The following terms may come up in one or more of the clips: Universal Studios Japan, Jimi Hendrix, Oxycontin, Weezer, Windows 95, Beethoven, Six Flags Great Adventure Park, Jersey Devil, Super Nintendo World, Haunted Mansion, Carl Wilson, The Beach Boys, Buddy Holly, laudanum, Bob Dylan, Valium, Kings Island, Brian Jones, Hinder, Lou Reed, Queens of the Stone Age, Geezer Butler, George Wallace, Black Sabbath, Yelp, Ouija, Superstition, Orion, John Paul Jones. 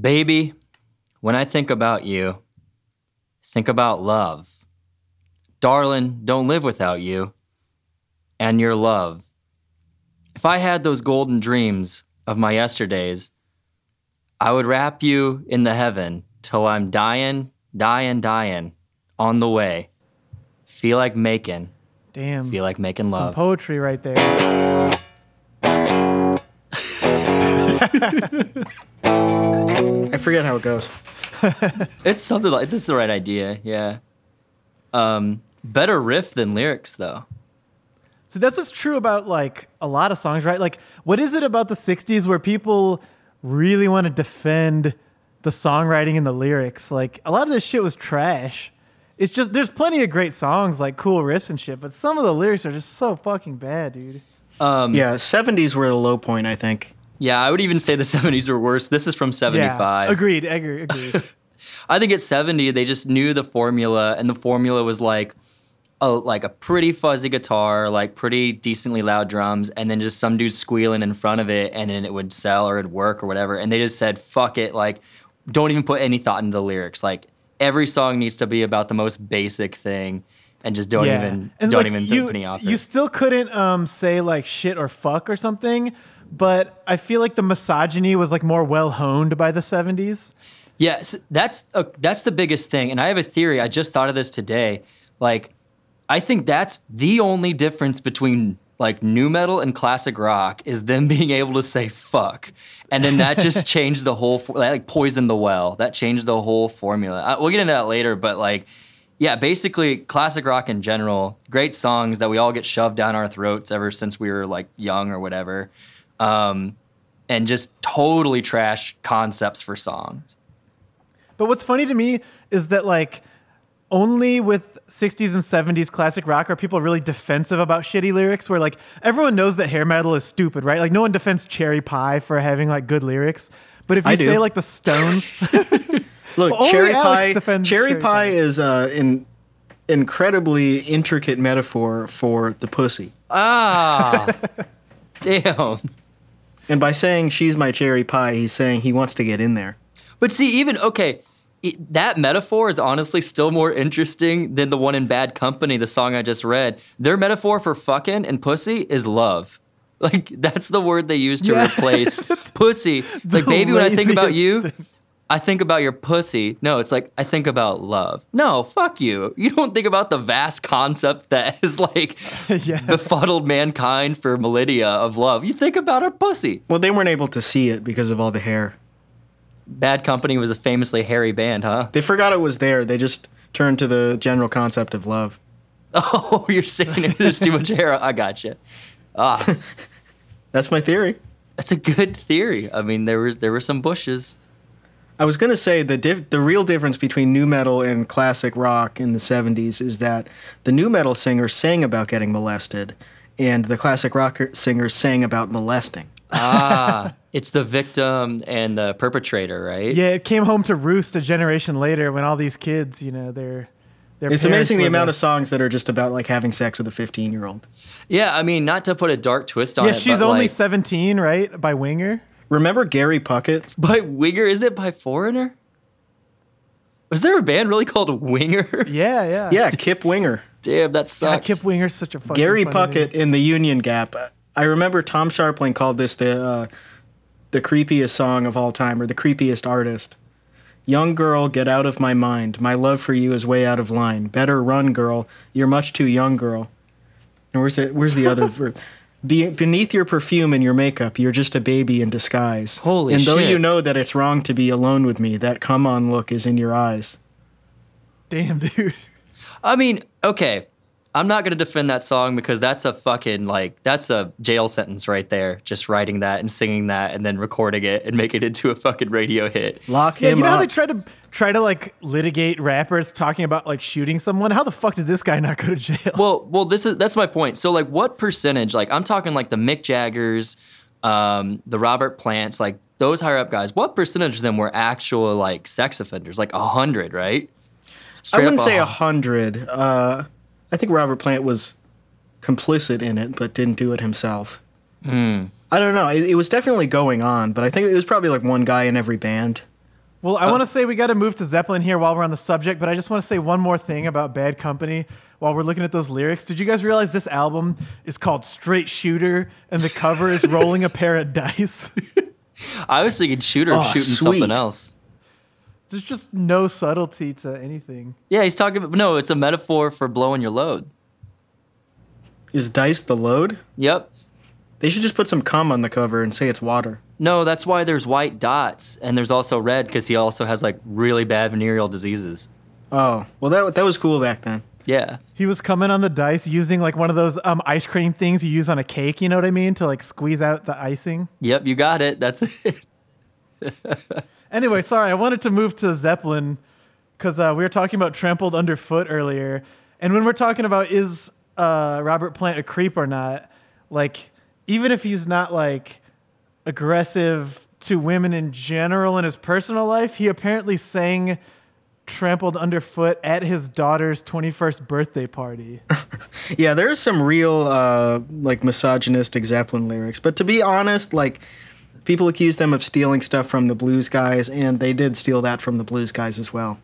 Baby, when I think about you, think about love. Darling, don't live without you and your love. If I had those golden dreams of my yesterdays, I would wrap you in the heaven till I'm dying on the way. Feel like making. Damn. Feel like making love. Some poetry right there. I forget how it goes. It's something like, this is the right idea, yeah. Better riff than lyrics, though. So that's what's true about, like, a lot of songs, right? Like, what is it about the 60s where people really want to defend the songwriting and the lyrics? Like, a lot of this shit was trash. It's just, there's plenty of great songs, like cool riffs and shit, but some of the lyrics are just so fucking bad, dude. Yeah, 70s were the low point, I think. Yeah, I would even say the 70s were worse. This is from 75. Yeah, agreed. I think at 70, they just knew the formula, and the formula was like a pretty fuzzy guitar, like pretty decently loud drums, and then just some dude squealing in front of it, and then it would sell or it'd work or whatever. And they just said, fuck it, like, don't even put any thought into the lyrics. Like, every song needs to be about the most basic thing, and just don't even think any author. You still couldn't say like shit or fuck or something, but I feel like the misogyny was like more well honed by the 70s. Yes, that's the biggest thing, and I have a theory. I just thought of this today. Like, I think that's the only difference between like nu metal and classic rock is them being able to say fuck, and then that just changed the whole. Like poisoned the well. That changed the whole formula. We'll get into that later, but like, yeah, basically classic rock in general, great songs that we all get shoved down our throats ever since we were like young or whatever, and just totally trash concepts for songs. But what's funny to me is that, like, only with 60s and 70s classic rock are people really defensive about shitty lyrics, where, like, everyone knows that hair metal is stupid, right? Like, no one defends Cherry Pie for having, like, good lyrics. But if you say, like, the Stones... Look, well, Cherry Pie is an incredibly intricate metaphor for the pussy. Ah! Damn. And by saying, she's my cherry pie, he's saying he wants to get in there. But see, that metaphor is honestly still more interesting than the one in Bad Company, the song I just read. Their metaphor for fucking and pussy is love. Like, that's the word they use to replace pussy. It's like, baby, when I think about you, I think about your pussy. No, it's like, I think about love. No, fuck you. You don't think about the vast concept that has, like, befuddled mankind for millennia of love. You think about our pussy. Well, they weren't able to see it because of all the hair. Bad Company was a famously hairy band, huh? They forgot it was there. They just turned to the general concept of love. Oh, you're saying there's too much hair. I gotcha. Ah. That's my theory. That's a good theory. I mean, there were some bushes. I was going to say the real difference between nu metal and classic rock in the 70s is that the nu metal singer sang about getting molested, and the classic rock singer sang about molesting. Ah, it's the victim and the perpetrator, right? Yeah, it came home to roost a generation later when all these kids, you know, their it's amazing the amount of songs that are just about, like, having sex with a 15-year-old. Yeah, I mean, not to put a dark twist on it, she's only 17, right? By Winger? Remember Gary Puckett? By Winger? Is it by Foreigner? Was there a band really called Winger? Yeah. Yeah, Kip Winger. Damn, that sucks. Yeah, Kip Winger's such a fucking Gary Puckett name. In the Union Gap. I remember Tom Sharpling called this the creepiest song of all time, or the creepiest artist. Young girl, get out of my mind. My love for you is way out of line. Better run, girl. You're much too young, girl. And where's the other verse? Beneath your perfume and your makeup, you're just a baby in disguise. Holy shit. And though you know that it's wrong to be alone with me, that come on look is in your eyes. Damn, dude. I mean, okay. I'm not going to defend that song because that's a fucking, like, that's a jail sentence right there. Just writing that and singing that and then recording it and making it into a fucking radio hit. Lock him up. You know how they try to like litigate rappers talking about like shooting someone? How the fuck did this guy not go to jail? Well, that's my point. So like what percentage, like I'm talking like the Mick Jaggers, the Robert Plants, like those higher up guys, what percentage of them were actual like sex offenders? Like 100, right? Straight I wouldn't say 100. I think Robert Plant was complicit in it, but didn't do it himself. I don't know. It was definitely going on, but I think it was probably like one guy in every band. Well, I want to say we got to move to Zeppelin here while we're on the subject, but I just want to say one more thing about Bad Company while we're looking at those lyrics. Did you guys realize this album is called Straight Shooter and the cover is rolling a pair of dice? I was thinking shooter something else. There's just no subtlety to anything. Yeah, he's talking about... No, it's a metaphor for blowing your load. Is dice the load? Yep. They should just put some cum on the cover and say it's water. No, that's why there's white dots, and there's also red, because he also has, like, really bad venereal diseases. Oh, well, that was cool back then. Yeah. He was coming on the dice using, like, one of those ice cream things you use on a cake, you know what I mean, to, like, squeeze out the icing. Yep, you got it. That's it. Anyway, sorry, I wanted to move to Zeppelin because we were talking about Trampled Underfoot earlier. And when we're talking about is Robert Plant a creep or not, like, even if he's not, like, aggressive to women in general in his personal life, he apparently sang Trampled Underfoot at his daughter's 21st birthday party. Yeah, there's some real, like, misogynistic Zeppelin lyrics. But to be honest, like... People accuse them of stealing stuff from the blues guys, and they did steal that from the blues guys as well.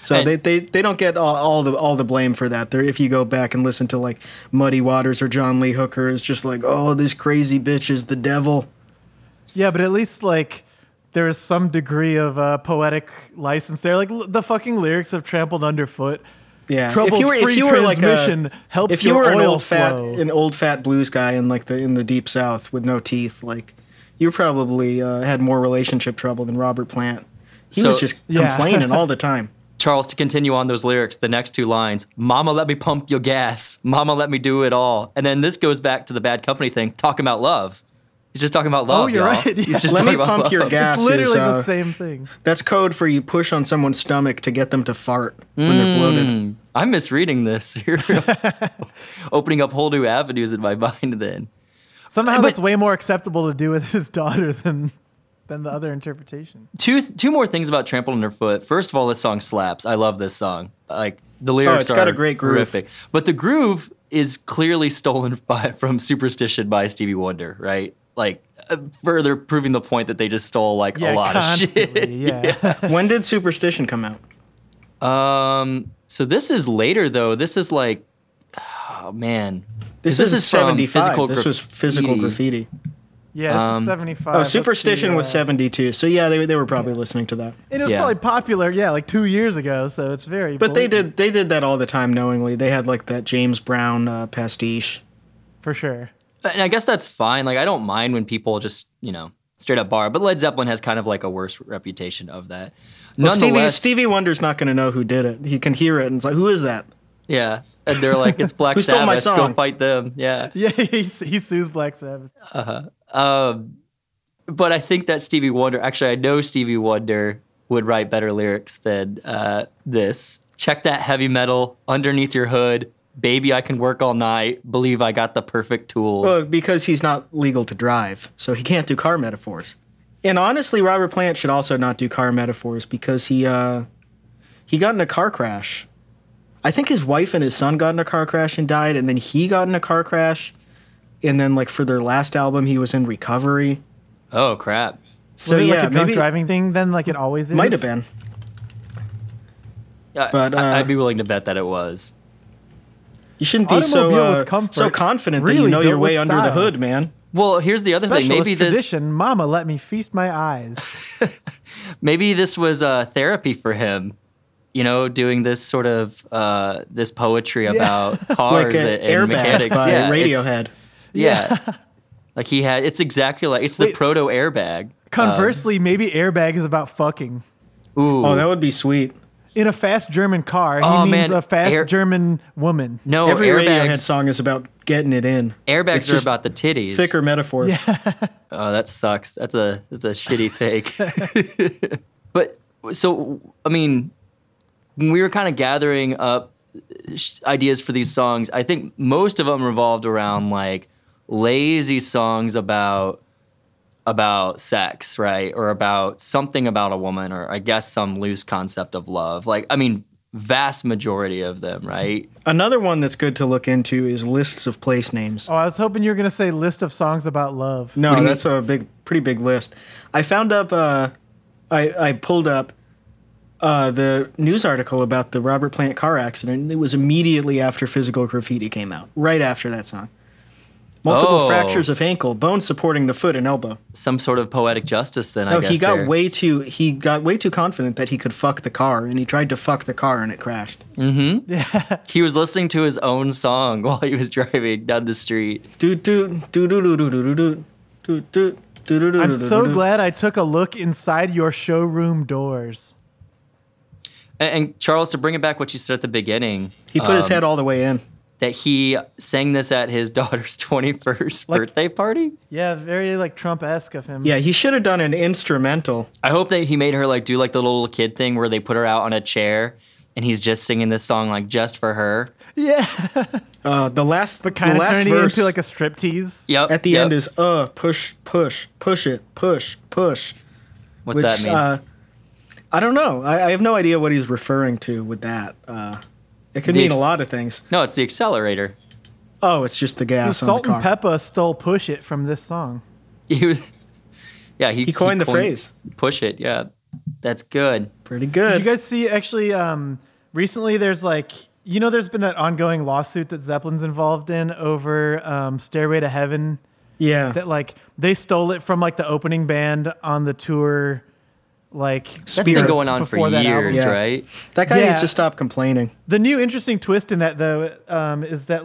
So they don't get all the blame for that. They're, if you go back and listen to, like, Muddy Waters or John Lee Hooker, it's just like, oh, this crazy bitch is the devil. Yeah, but at least, like, there is some degree of poetic license there. Like, the fucking lyrics of Trampled Underfoot. Yeah, if you were like a, helps if you were an old flow. Fat an old fat blues guy in, like, the in the Deep South with no teeth, like. You probably had more relationship trouble than Robert Plant. He was just complaining all the time. Charles, to continue on those lyrics, the next two lines, Mama, let me pump your gas. Mama, let me do it all. And then this goes back to the Bad Company thing, talking about love. He's just talking about love, oh, you're y'all. Right. Yeah. He's just let talking me about pump love. Your gas. It's literally the same thing. That's code for you push on someone's stomach to get them to fart when they're bloated. I'm misreading this. You're opening up whole new avenues in my mind then. Somehow that's way more acceptable to do with his daughter than the other interpretation. Two more things about Trampled Underfoot. First of all, this song slaps. I love this song. Like, the lyrics it's got a great groove. Horrific. But the groove is clearly stolen from Superstition by Stevie Wonder, right? Like, further proving the point that they just stole, like, a lot of shit. Yeah. When did Superstition come out? So this is later, though. This is like, oh, man. This is 75. This was Physical Graffiti. Yeah, this is 75. Oh, Superstition was 72. So, yeah, they were probably listening to that. And it was probably popular, like 2 years ago, so it's very... But they did that all the time knowingly. They had, like, that James Brown pastiche. For sure. And I guess that's fine. Like, I don't mind when people just, you know, straight up bar. But Led Zeppelin has kind of, like, a worse reputation of that. Well, Stevie Wonder's not going to know who did it. He can hear it and it's like, who is that? Yeah. And they're like, it's Black Sabbath, go fight them. Yeah. Yeah, he sues Black Sabbath. Uh-huh. But I think that Stevie Wonder, actually, I know Stevie Wonder would write better lyrics than this. Check that heavy metal, underneath your hood, baby, I can work all night, believe I got the perfect tools. Well, because he's not legal to drive, so he can't do car metaphors. And honestly, Robert Plant should also not do car metaphors because he got in a car crash. I think his wife and his son got in a car crash and died, and then he got in a car crash, and then, like, for their last album, he was in recovery. Oh, crap. So, was it, like, a drunk driving thing then, like it always is? Might have been. But I'd be willing to bet that it was. You shouldn't be so confident really that you know your way under the hood, man. Well, here's the other thing. Maybe this tradition, Mama, let me feast my eyes. Maybe this was therapy for him. You know, doing this sort of this poetry about cars like and mechanics. By Radiohead. Yeah. Like he had, it's exactly like, it's the proto airbag. Conversely, maybe airbag is about fucking. Ooh. Oh, that would be sweet. In a fast German car, he means a fast German woman. No, every Radiohead song is about getting it in. Airbags are about the titties. Thicker metaphors. Yeah. Oh, that sucks. That's a shitty take. But, so, I mean... When we were kind of gathering up ideas for these songs, I think most of them revolved around, like, lazy songs about sex, right? Or about something about a woman, or I guess some loose concept of love. Like, I mean, vast majority of them, right? Another one that's good to look into is lists of place names. Oh, I was hoping you were going to say list of songs about love. No, that's a pretty big list. I found up... I pulled up the news article about the Robert Plant car accident. It was immediately after Physical Graffiti came out, right after that song. Multiple fractures of ankle, bone supporting the foot and elbow. Some sort of poetic justice then, I guess. He got way too confident that he could fuck the car, and he tried to fuck the car, and it crashed. Mm-hmm. Yeah. He was listening to his own song while he was driving down the street. I'm so glad I took a look inside your showroom doors. And Charles, to bring it back what you said at the beginning. He put his head all the way in. That he sang this at his daughter's 21st birthday party? Yeah, very Trump-esque of him. Yeah, he should have done an instrumental. I hope that he made her do the little kid thing where they put her out on a chair and he's just singing this song just for her. Yeah. The last verse into a striptease. Yep. At the end is push, push, push it, push, push. What's that mean? I don't know. I have no idea what he's referring to with that. It could mean a lot of things. No, it's the accelerator. Oh, it's just the gas on the car. Salt and Peppa stole "Push It" from this song. He coined the phrase. Push it, yeah. That's good. Pretty good. Did you guys see, actually, recently there's there's been that ongoing lawsuit that Zeppelin's involved in over Stairway to Heaven. Yeah. That, they stole it from, the opening band on the tour, that's been going on for years, right? That guy needs to stop complaining. The new interesting twist in that, though, is that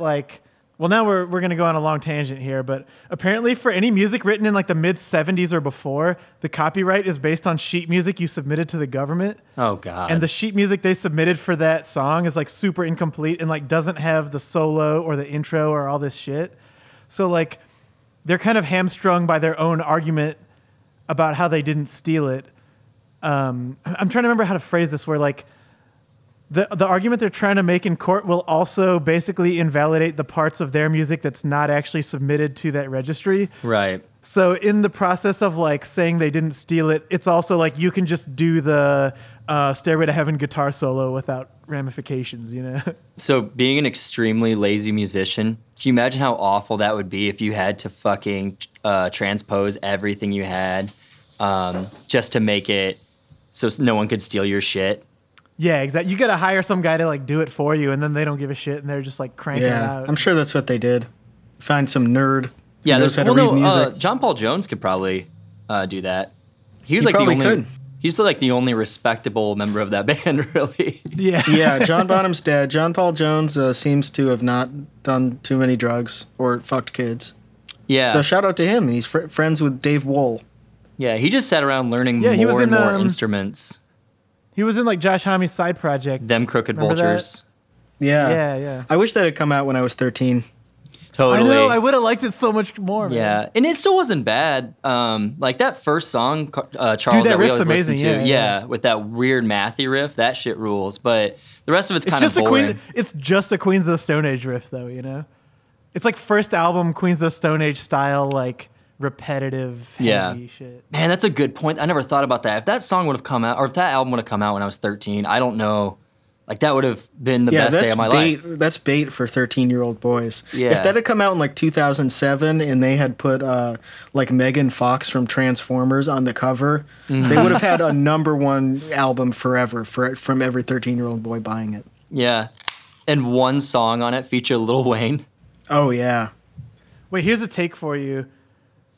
now we're going to go on a long tangent here, but apparently for any music written in the mid 70s or before, the copyright is based on sheet music you submitted to the government. Oh God! And the sheet music they submitted for that song is super incomplete and doesn't have the solo or the intro or all this shit. So they're kind of hamstrung by their own argument about how they didn't steal it. I'm trying to remember how to phrase this, where the argument they're trying to make in court will also basically invalidate the parts of their music that's not actually submitted to that registry. Right. So in the process of saying they didn't steal it, it's also you can just do the Stairway to Heaven guitar solo without ramifications, you know? So being an extremely lazy musician, can you imagine how awful that would be if you had to fucking transpose everything you had just to make it so no one could steal your shit. Yeah, exactly. You got to hire some guy to do it for you, and then they don't give a shit, and they're just cranking it out. I'm sure that's what they did. Find some nerd who knows how to read music. John Paul Jones could probably do that. He's the only respectable member of that band, really. Yeah. Yeah, John Bonham's dead. John Paul Jones seems to have not done too many drugs or fucked kids. Yeah. So shout out to him. He's friends with Dave Wohl. Yeah, he just sat around learning more and more instruments. He was in Josh Homme's side project. Them Crooked Vultures. That? Yeah. Yeah. I wish that had come out when I was 13. Totally. I know, I would have liked it so much more. Yeah, man. And it still wasn't bad. That first song, Charles, that we always listened to. Yeah, with that weird mathy riff, that shit rules. But the rest of it's kind of boring. It's just a Queens of the Stone Age riff, though, you know? It's first album Queens of the Stone Age style, repetitive, heavy shit. Man, that's a good point. I never thought about that. If that song would have come out, or if that album would have come out when I was 13, I don't know. That would have been the best day of my life. That's bait for 13-year-old boys. Yeah. If that had come out in 2007 and they had put Megan Fox from Transformers on the cover, they would have had a number one album forever from every 13-year-old boy buying it. Yeah. And one song on it featured Lil Wayne. Oh, yeah. Wait, here's a take for you.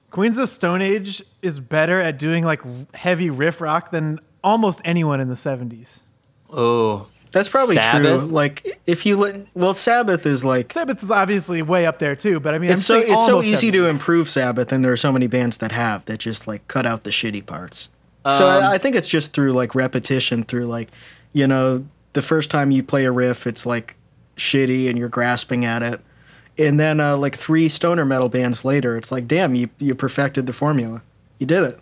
Queens of Stone Age is better at doing heavy riff rock than almost anyone in the 70s. Oh, that's probably Sabbath? True. Sabbath is Sabbath is obviously way up there too. But I mean, it's so easy to improve Sabbath, and there are so many bands that just cut out the shitty parts. So I think it's just through repetition, through the first time you play a riff, it's shitty and you're grasping at it. And then, three stoner metal bands later, it's damn, you perfected the formula. You did it.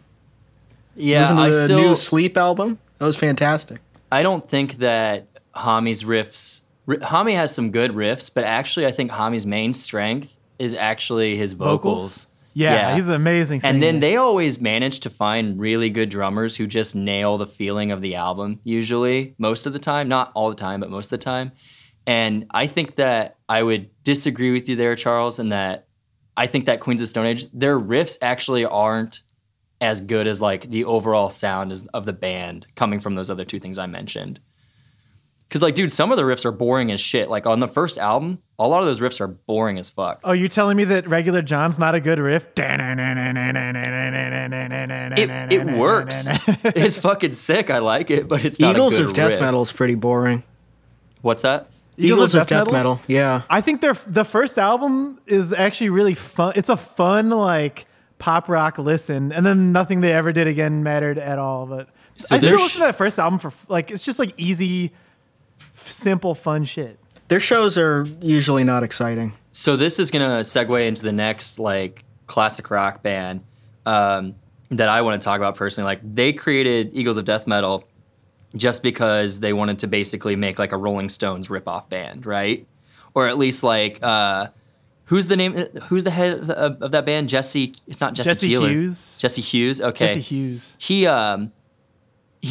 Yeah, listen to the new Sleep album. That was fantastic. I don't think that Homme's riffs... Homme has some good riffs, but actually I think Homme's main strength is actually his vocals. Yeah, he's an amazing singer. And then they always manage to find really good drummers who just nail the feeling of the album, usually, most of the time. Not all the time, but most of the time. And I think that I would disagree with you there, Charles, in that I think that Queens of Stone Age, their riffs actually aren't as good as like the overall sound of the band coming from those other two things I mentioned. Because, like, dude, some of the riffs are boring as shit. Like, on the first album, a lot of those riffs are boring as fuck. Oh, you telling me that Regular John's not a good riff? It works. It's fucking sick. I like it, but it's not Eagles a good riff. Eagles of Death Metal is pretty boring. What's that? Eagles of Death Metal? Yeah. I think the first album is actually really fun. It's a fun, like, pop rock listen. And then nothing they ever did again mattered at all. But so I still listen to that first album for, like, it's just, like, easy... simple, fun shit. Their shows are usually not exciting. So this is going to segue into the next, like, classic rock band that I want to talk about personally. Like, they created Eagles of Death Metal just because they wanted to basically make, like, a Rolling Stones ripoff band, right? Or at least, like, who's the head of that band? Jesse Hughes. Jesse Hughes, okay. Jesse Hughes. He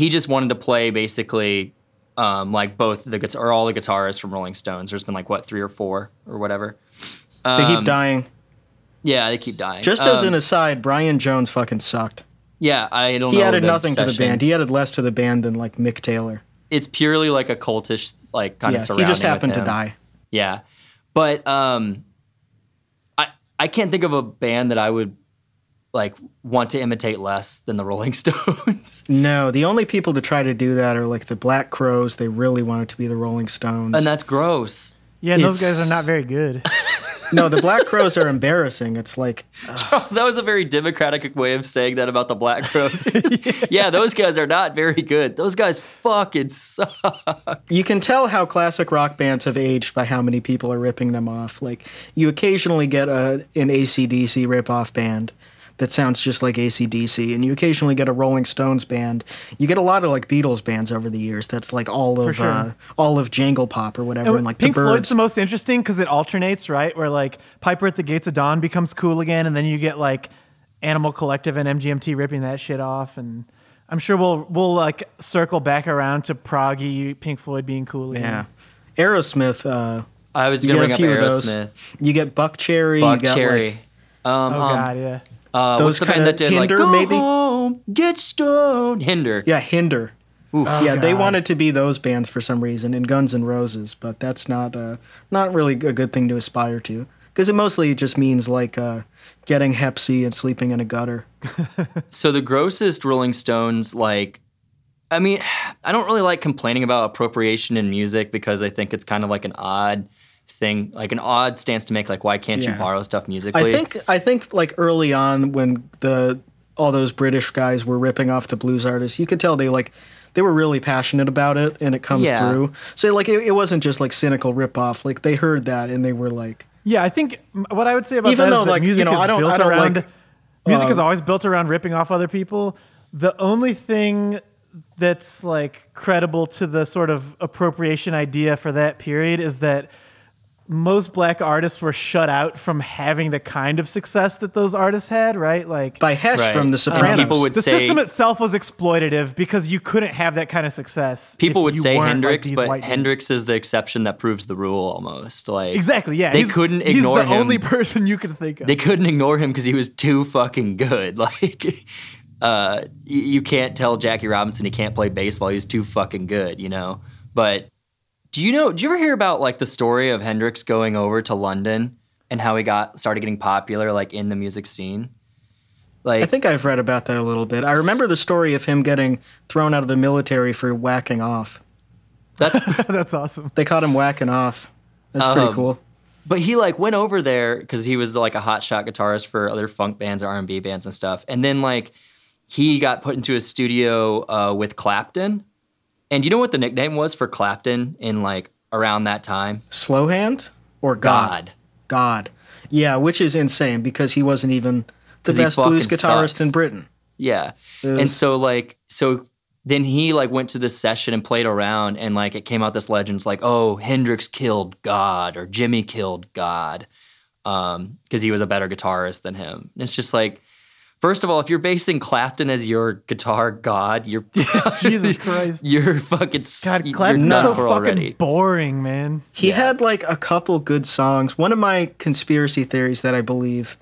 just wanted to play, basically... like both the guitar or all the guitarists from Rolling Stones. There's been like what 3 or 4 or whatever. They keep dying. Yeah, they keep dying. Just as an aside, Brian Jones fucking sucked. Yeah, I don't know. He added nothing to the band. He added less to the band than like Mick Taylor. It's purely like a cultish like kind of surrounding. He just happened to die. Yeah. But I can't think of a band that I would like want to imitate less than the Rolling Stones. No, the only people to try to do that are like the Black Crowes. They really wanted to be the Rolling Stones. And that's gross. Yeah, those guys are not very good. No, the Black Crowes are embarrassing. It's like... Charles, that was a very democratic way of saying that about the Black Crowes. Yeah, those guys are not very good. Those guys fucking suck. You can tell how classic rock bands have aged by how many people are ripping them off. Like, you occasionally get an AC/DC ripoff band that sounds just like AC/DC, and you occasionally get a Rolling Stones band. You get a lot of like Beatles bands over the years. That's like all of Jangle Pop or whatever, and like Pink the Birds. Floyd's the most interesting because it alternates, right? Where like Piper at the Gates of Dawn becomes cool again, and then you get like Animal Collective and MGMT ripping that shit off. And I'm sure we'll like circle back around to proggy Pink Floyd being cool again. Yeah, Aerosmith. I was going to bring up Aerosmith. You get Buckcherry. Buckcherry. Yeah. Those what's the band that did Hinder, like, go maybe? Home, get stoned. Hinder. Yeah, Hinder. Oof. Oh, yeah, God. They wanted to be those bands for some reason in Guns N' Roses, but that's not really a good thing to aspire to because it mostly just means like getting hep C and sleeping in a gutter. So the grossest Rolling Stones, like, I mean, I don't really like complaining about appropriation in music because I think it's kind of like an odd thing, like an odd stance to make, like, why can't you borrow stuff musically? I think like early on when all those British guys were ripping off the blues artists, you could tell they were really passionate about it, and it comes through. So like it wasn't just like cynical ripoff. Like they heard that and they were like, yeah. I think what I would say about even that though is that like music, you know, music is always built around ripping off other people. The only thing that's like credible to the sort of appropriation idea for that period is that most black artists were shut out from having the kind of success that those artists had, right? Like by Hesh from The Sopranos. People would say the system itself was exploitative because you couldn't have that kind of success. People would say Hendrix, like, but Hendrix is the exception that proves the rule almost. Like exactly, yeah. They couldn't ignore him. He's the only person you could think of. They couldn't ignore him because he was too fucking good. Like you can't tell Jackie Robinson he can't play baseball. He's too fucking good, you know? But... Do you ever hear about like the story of Hendrix going over to London and how he started getting popular like in the music scene? Like I think I've read about that a little bit. I remember the story of him getting thrown out of the military for whacking off. That's awesome. They caught him whacking off. That's pretty cool. But he like went over there because he was like a hotshot guitarist for other funk bands, R&B bands and stuff. And then like he got put into a studio with Clapton. And you know what the nickname was for Clapton in like around that time? Slowhand or God? God. Yeah, which is insane because he wasn't even the best blues guitarist in Britain. Yeah. And so like, then he like went to this session and played around and like it came out this legend like, oh, Hendrix killed God or Jimmy killed God because he was a better guitarist than him. And it's just like, first of all, if you're basing Clapton as your guitar god, you're Jesus Christ, you're fucking God. Clapton's so fucking boring, man. He had like a couple good songs. One of my conspiracy theories that I believe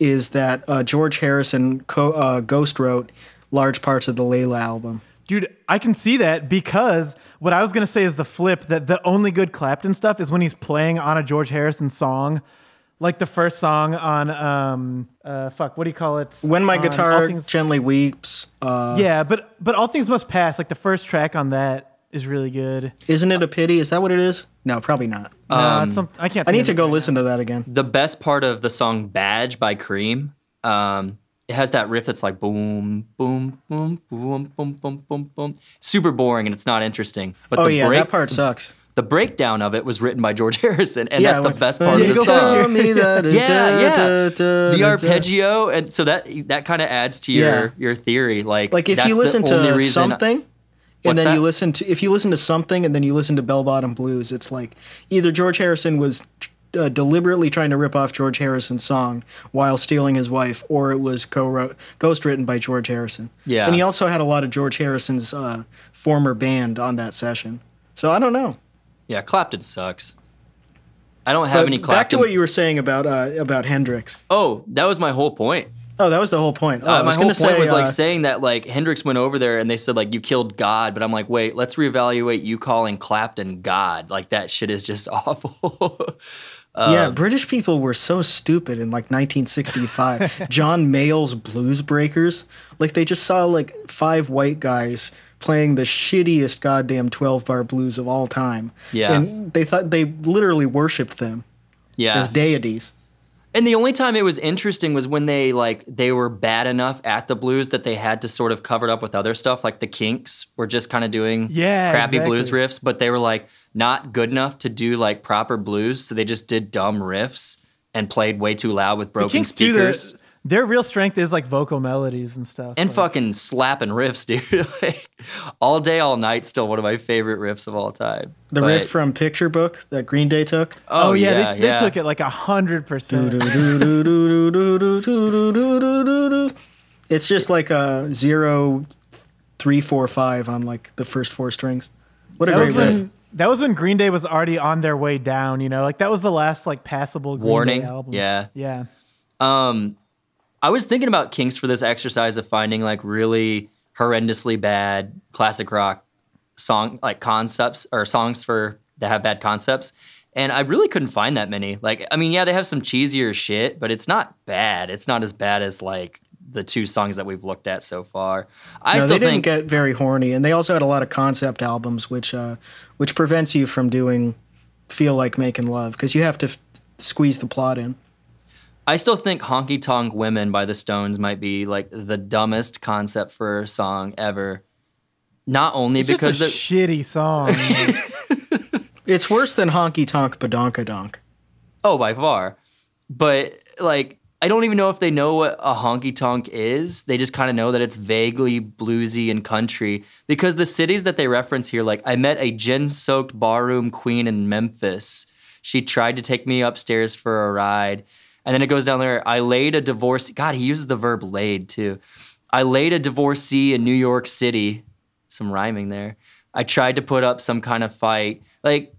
is that George Harrison ghost wrote large parts of the Layla album. Dude, I can see that, because what I was going to say is the flip, that the only good Clapton stuff is when he's playing on a George Harrison song, like the first song on, what do you call it? When My Guitar Gently Weeps. Yeah, but All Things Must Pass, like the first track on that is really good. Isn't It a Pity? Is that what it is? No, probably not. No, it's something, I can't. I need to go listen to that again. The best part of the song Badge by Cream, it has that riff that's like boom, boom, boom, boom, boom, boom, boom, boom. Super boring and it's not interesting. But that part sucks. The breakdown of it was written by George Harrison, and that's the best part of the song. The arpeggio, and so that kind of adds to your theory. Like if you listen to something, if you listen to something, and then you listen to Bell Bottom Blues, it's like either George Harrison was deliberately trying to rip off George Harrison's song while stealing his wife, or it was ghost-written by George Harrison. Yeah. And he also had a lot of George Harrison's former band on that session. So I don't know. Yeah, Clapton sucks. I don't have any Clapton. Back to what you were saying about Hendrix. Oh, that was my whole point. Oh, that was the whole point. Saying that like Hendrix went over there and they said like you killed God, but I'm like, wait, let's reevaluate you calling Clapton God. Like that shit is just awful. Yeah, British people were so stupid in like 1965. John Mayall's Blues Breakers, like they just saw like five white guys playing the shittiest goddamn 12-bar blues of all time. Yeah, and they thought they literally worshipped them as deities. And the only time it was interesting was when they were bad enough at the blues that they had to sort of cover it up with other stuff, like the Kinks were just kind of doing crappy blues riffs, but they were like not good enough to do like proper blues, so they just did dumb riffs and played way too loud with broken speakers. Their real strength is like vocal melodies and stuff. And fucking slapping riffs, dude. Like, All Day, All Night, still one of my favorite riffs of all time. The riff from Picture Book that Green Day took. Oh, yeah, they took it like 100%. It's just like a 0, 3, 4, 5 on like the first four strings. What a great riff. That was when Green Day was already on their way down, you know? Like that was the last like passable Green Day album. Yeah. I was thinking about Kinks for this exercise of finding like really horrendously bad classic rock song like concepts or songs that have bad concepts, and I really couldn't find that many. Like, I mean, yeah, they have some cheesier shit, but it's not bad. It's not as bad as like the two songs that we've looked at so far. They didn't get very horny, and they also had a lot of concept albums, which prevents you from doing Feel Like Making Love because you have to squeeze the plot in. I still think Honky Tonk Women by the Stones might be like the dumbest concept for a song ever. Not only because it's just a shitty song. It's worse than Honky Tonk Badonkadonk. Oh, by far. But like, I don't even know if they know what a honky tonk is. They just kind of know that it's vaguely bluesy and country, because the cities that they reference here, like I met a gin-soaked barroom queen in Memphis. She tried to take me upstairs for a ride. And then it goes down there, I laid a divorcee. God, he uses the verb laid, too. I laid a divorcee in New York City. Some rhyming there. I tried to put up some kind of fight. Like,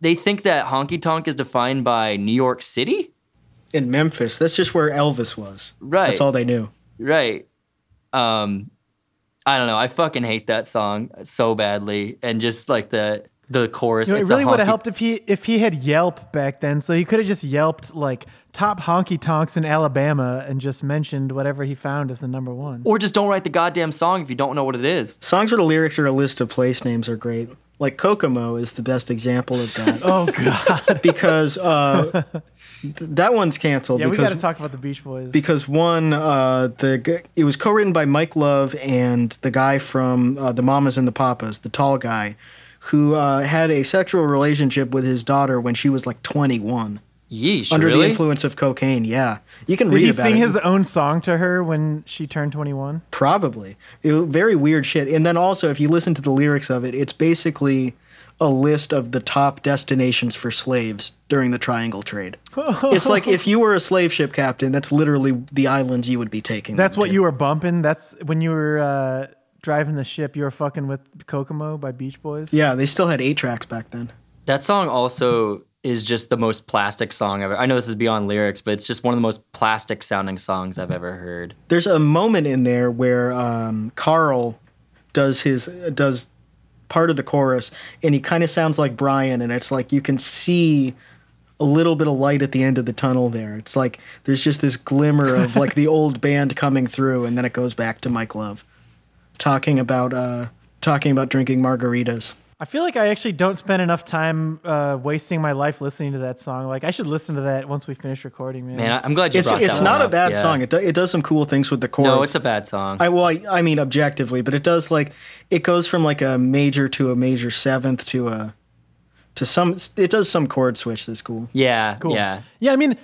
they think that honky-tonk is defined by New York City? In Memphis. That's just where Elvis was. Right. That's all they knew. Right. I don't know. I fucking hate that song so badly. And just, like, the chorus. You know, it really would have helped if he had Yelp back then. So he could have just yelped like top honky tonks in Alabama and just mentioned whatever he found as the number one. Or just don't write the goddamn song if you don't know what it is. Songs where the lyrics are a list of place names are great. Like Kokomo is the best example of that. Oh God! Because that one's canceled. Yeah, we got to talk about the Beach Boys. Because it was co-written by Mike Love and the guy from the Mamas and the Papas, the tall guy, who had a sexual relationship with his daughter when she was like 21. Yeesh, under the influence of cocaine, yeah. You can read about it. Did he sing his own song to her when she turned 21? Probably. It was very weird shit. And then also, if you listen to the lyrics of it, it's basically a list of the top destinations for slaves during the triangle trade. It's like if you were a slave ship captain, that's literally the islands you would be taking. That's what you were bumping? That's when you were... driving the ship, you were fucking with Kokomo by Beach Boys? Yeah, they still had 8 tracks back then. That song also is just the most plastic song I've ever. I know this is beyond lyrics, but it's just one of the most plastic sounding songs I've ever heard. There's a moment in there where Carl does part of the chorus, and he kind of sounds like Brian, and it's like you can see a little bit of light at the end of the tunnel there. It's like there's just this glimmer of like the old band coming through, and then it goes back to Mike Love talking about drinking margaritas. I feel like I actually don't spend enough time wasting my life listening to that song. Like, I should listen to that once we finish recording, man. Man, I'm glad you brought that up. It's not a bad song. It does some cool things with the chords. No, it's a bad song. I mean, objectively, but it does, like, it goes from, like, a major to a major seventh it does some chord switch that's cool. Yeah, cool. Yeah. Yeah, I mean,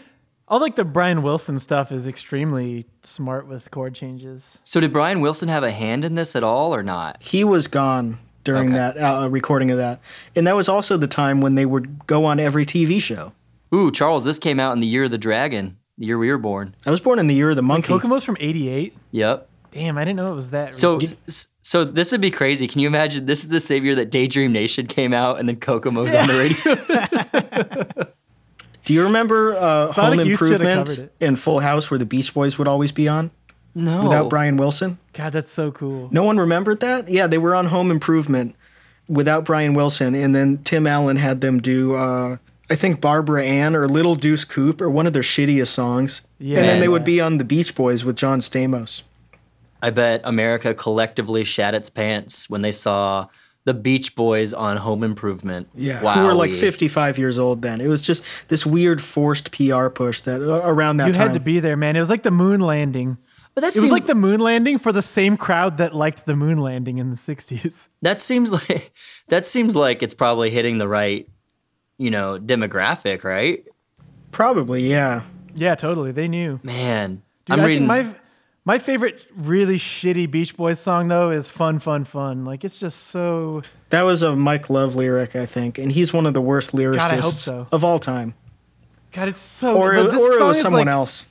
all, like, the Brian Wilson stuff is extremely smart with chord changes. So did Brian Wilson have a hand in this at all or not? He was gone during that recording of that. And that was also the time when they would go on every TV show. Ooh, Charles, this came out in the year of the dragon, the year we were born. I was born in the year of the monkey. Kokomo's from 88? Yep. Damn, I didn't know it was that recently. So this would be crazy. Can you imagine? This is the same year that Daydream Nation came out and then Kokomo's on the radio. Do you remember Home Improvement and Full House where the Beach Boys would always be on? No. Without Brian Wilson? God, that's so cool. No one remembered that? Yeah, they were on Home Improvement without Brian Wilson, and then Tim Allen had them do, I think, Barbara Ann or Little Deuce Coupe or one of their shittiest songs. Yeah. And then they would be on The Beach Boys with John Stamos. I bet America collectively shat its pants when they saw the Beach Boys on Home Improvement. Yeah, wow. Who were like 55 years old then. It was just this weird forced PR push that around that time. You had to be there, man. It was like the moon landing. But it was like the moon landing for the same crowd that liked the moon landing in the 60s. That seems like it's probably hitting the right, demographic, right? Probably, yeah. Yeah, totally. They knew. Man, dude, my favorite really shitty Beach Boys song though is Fun, Fun, Fun. Like, it's just so. That was a Mike Love lyric, I think, and he's one of the worst lyricists of all time. God, it's so. Or it was someone else.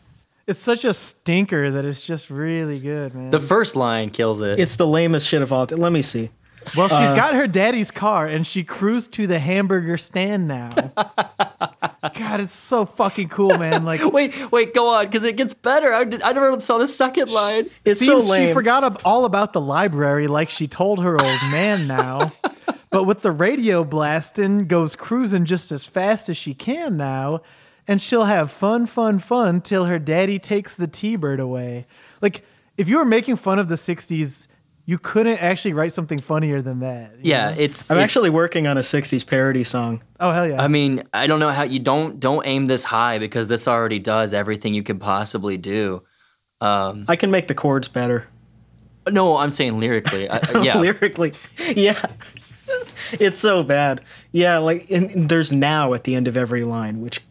It's such a stinker that it's just really good, man. The first line kills it. It's the lamest shit of all time. Let me see. Well, she's got her daddy's car, and she cruised to the hamburger stand now. God, it's so fucking cool, man. Like, wait, go on, because it gets better. I never saw the second line. It seems so lame. She forgot all about the library like she told her old man now. But with the radio blasting, goes cruising just as fast as she can now. And she'll have fun, fun, fun till her daddy takes the T-Bird away. Like, if you were making fun of the 60s, you couldn't actually write something funnier than that. Yeah, I'm actually working on a 60s parody song. Oh, hell yeah. I mean, I don't know how you don't aim this high because this already does everything you could possibly do. I can make the chords better. No, I'm saying lyrically. Yeah. Lyrically, yeah. It's so bad. Yeah, like, and there's now at the end of every line, which...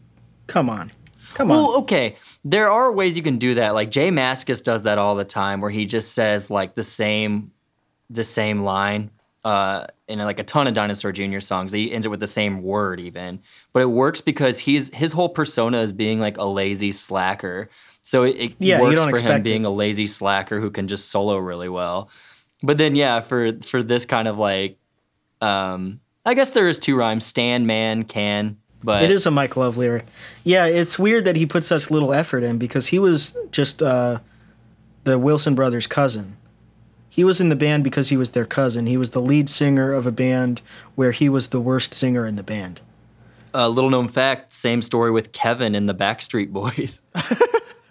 Come on. Well, okay. There are ways you can do that. Like, Jay Mascis does that all the time where he just says, like, the same line in, like, a ton of Dinosaur Jr. songs. He ends it with the same word even. But it works because his whole persona is being, like, a lazy slacker. So it works for him being a lazy slacker who can just solo really well. But then, yeah, for this kind of, like, I guess there is two rhymes. Stan, man, can... But it is a Mike Love lyric. Yeah, it's weird that he put such little effort in because he was just the Wilson brothers' cousin. He was in the band because he was their cousin. He was the lead singer of a band where he was the worst singer in the band. Little known fact, same story with Kevin in the Backstreet Boys.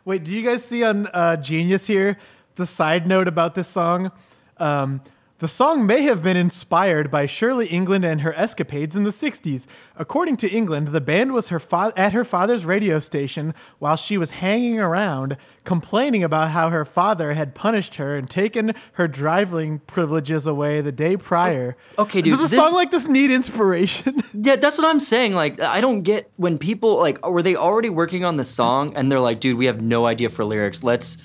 Wait, do you guys see on Genius here the side note about this song? The song may have been inspired by Shirley England and her escapades in the 60s. According to England, the band was at her father's radio station while she was hanging around, complaining about how her father had punished her and taken her driving privileges away the day prior. Okay, dude. Does a song like this need inspiration? Yeah, that's what I'm saying. Like, I don't get when people, like, were they already working on the song and they're like, dude, we have no idea for lyrics. Let's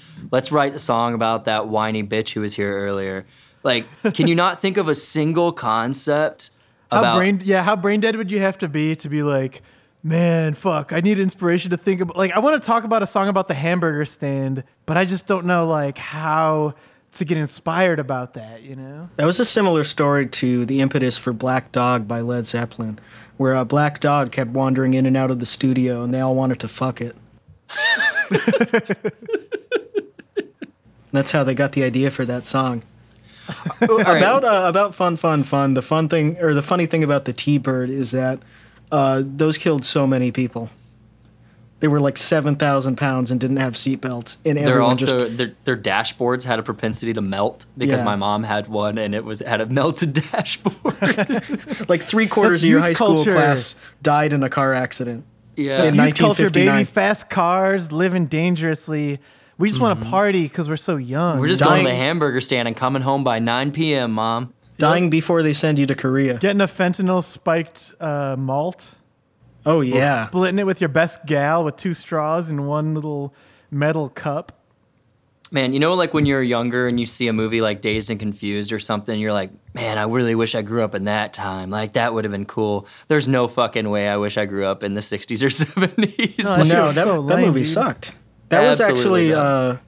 write a song about that whiny bitch who was here earlier. Like, can you not think of a single concept about... How brain dead would you have to be like, man, fuck, I need inspiration to think about... Like, I want to talk about a song about the hamburger stand, but I just don't know, like, how to get inspired about that, you know? That was a similar story to the impetus for Black Dog by Led Zeppelin, where a black dog kept wandering in and out of the studio, and they all wanted to fuck it. That's how they got the idea for that song. About fun. The funny thing about the T-Bird is that those killed so many people. They were like 7,000 pounds and didn't have seatbelts. And their dashboards had a propensity to melt because my mom had one and it had a melted dashboard. Like 3/4 of your high school class died in a car accident. Yeah, in 1959. Culture, baby, fast cars, living dangerously. We just want to party because we're so young. We're just going to the hamburger stand and coming home by 9 p.m., Mom. Dying before they send you to Korea. Getting a fentanyl-spiked malt. Oh, yeah. Splitting it with your best gal with 2 straws and 1 little metal cup. Man, you know, like when you're younger and you see a movie like Dazed and Confused or something, you're like, man, I really wish I grew up in that time. Like, that would have been cool. There's no fucking way I wish I grew up in the 60s or 70s. No, like, that movie sucked. That was actually, the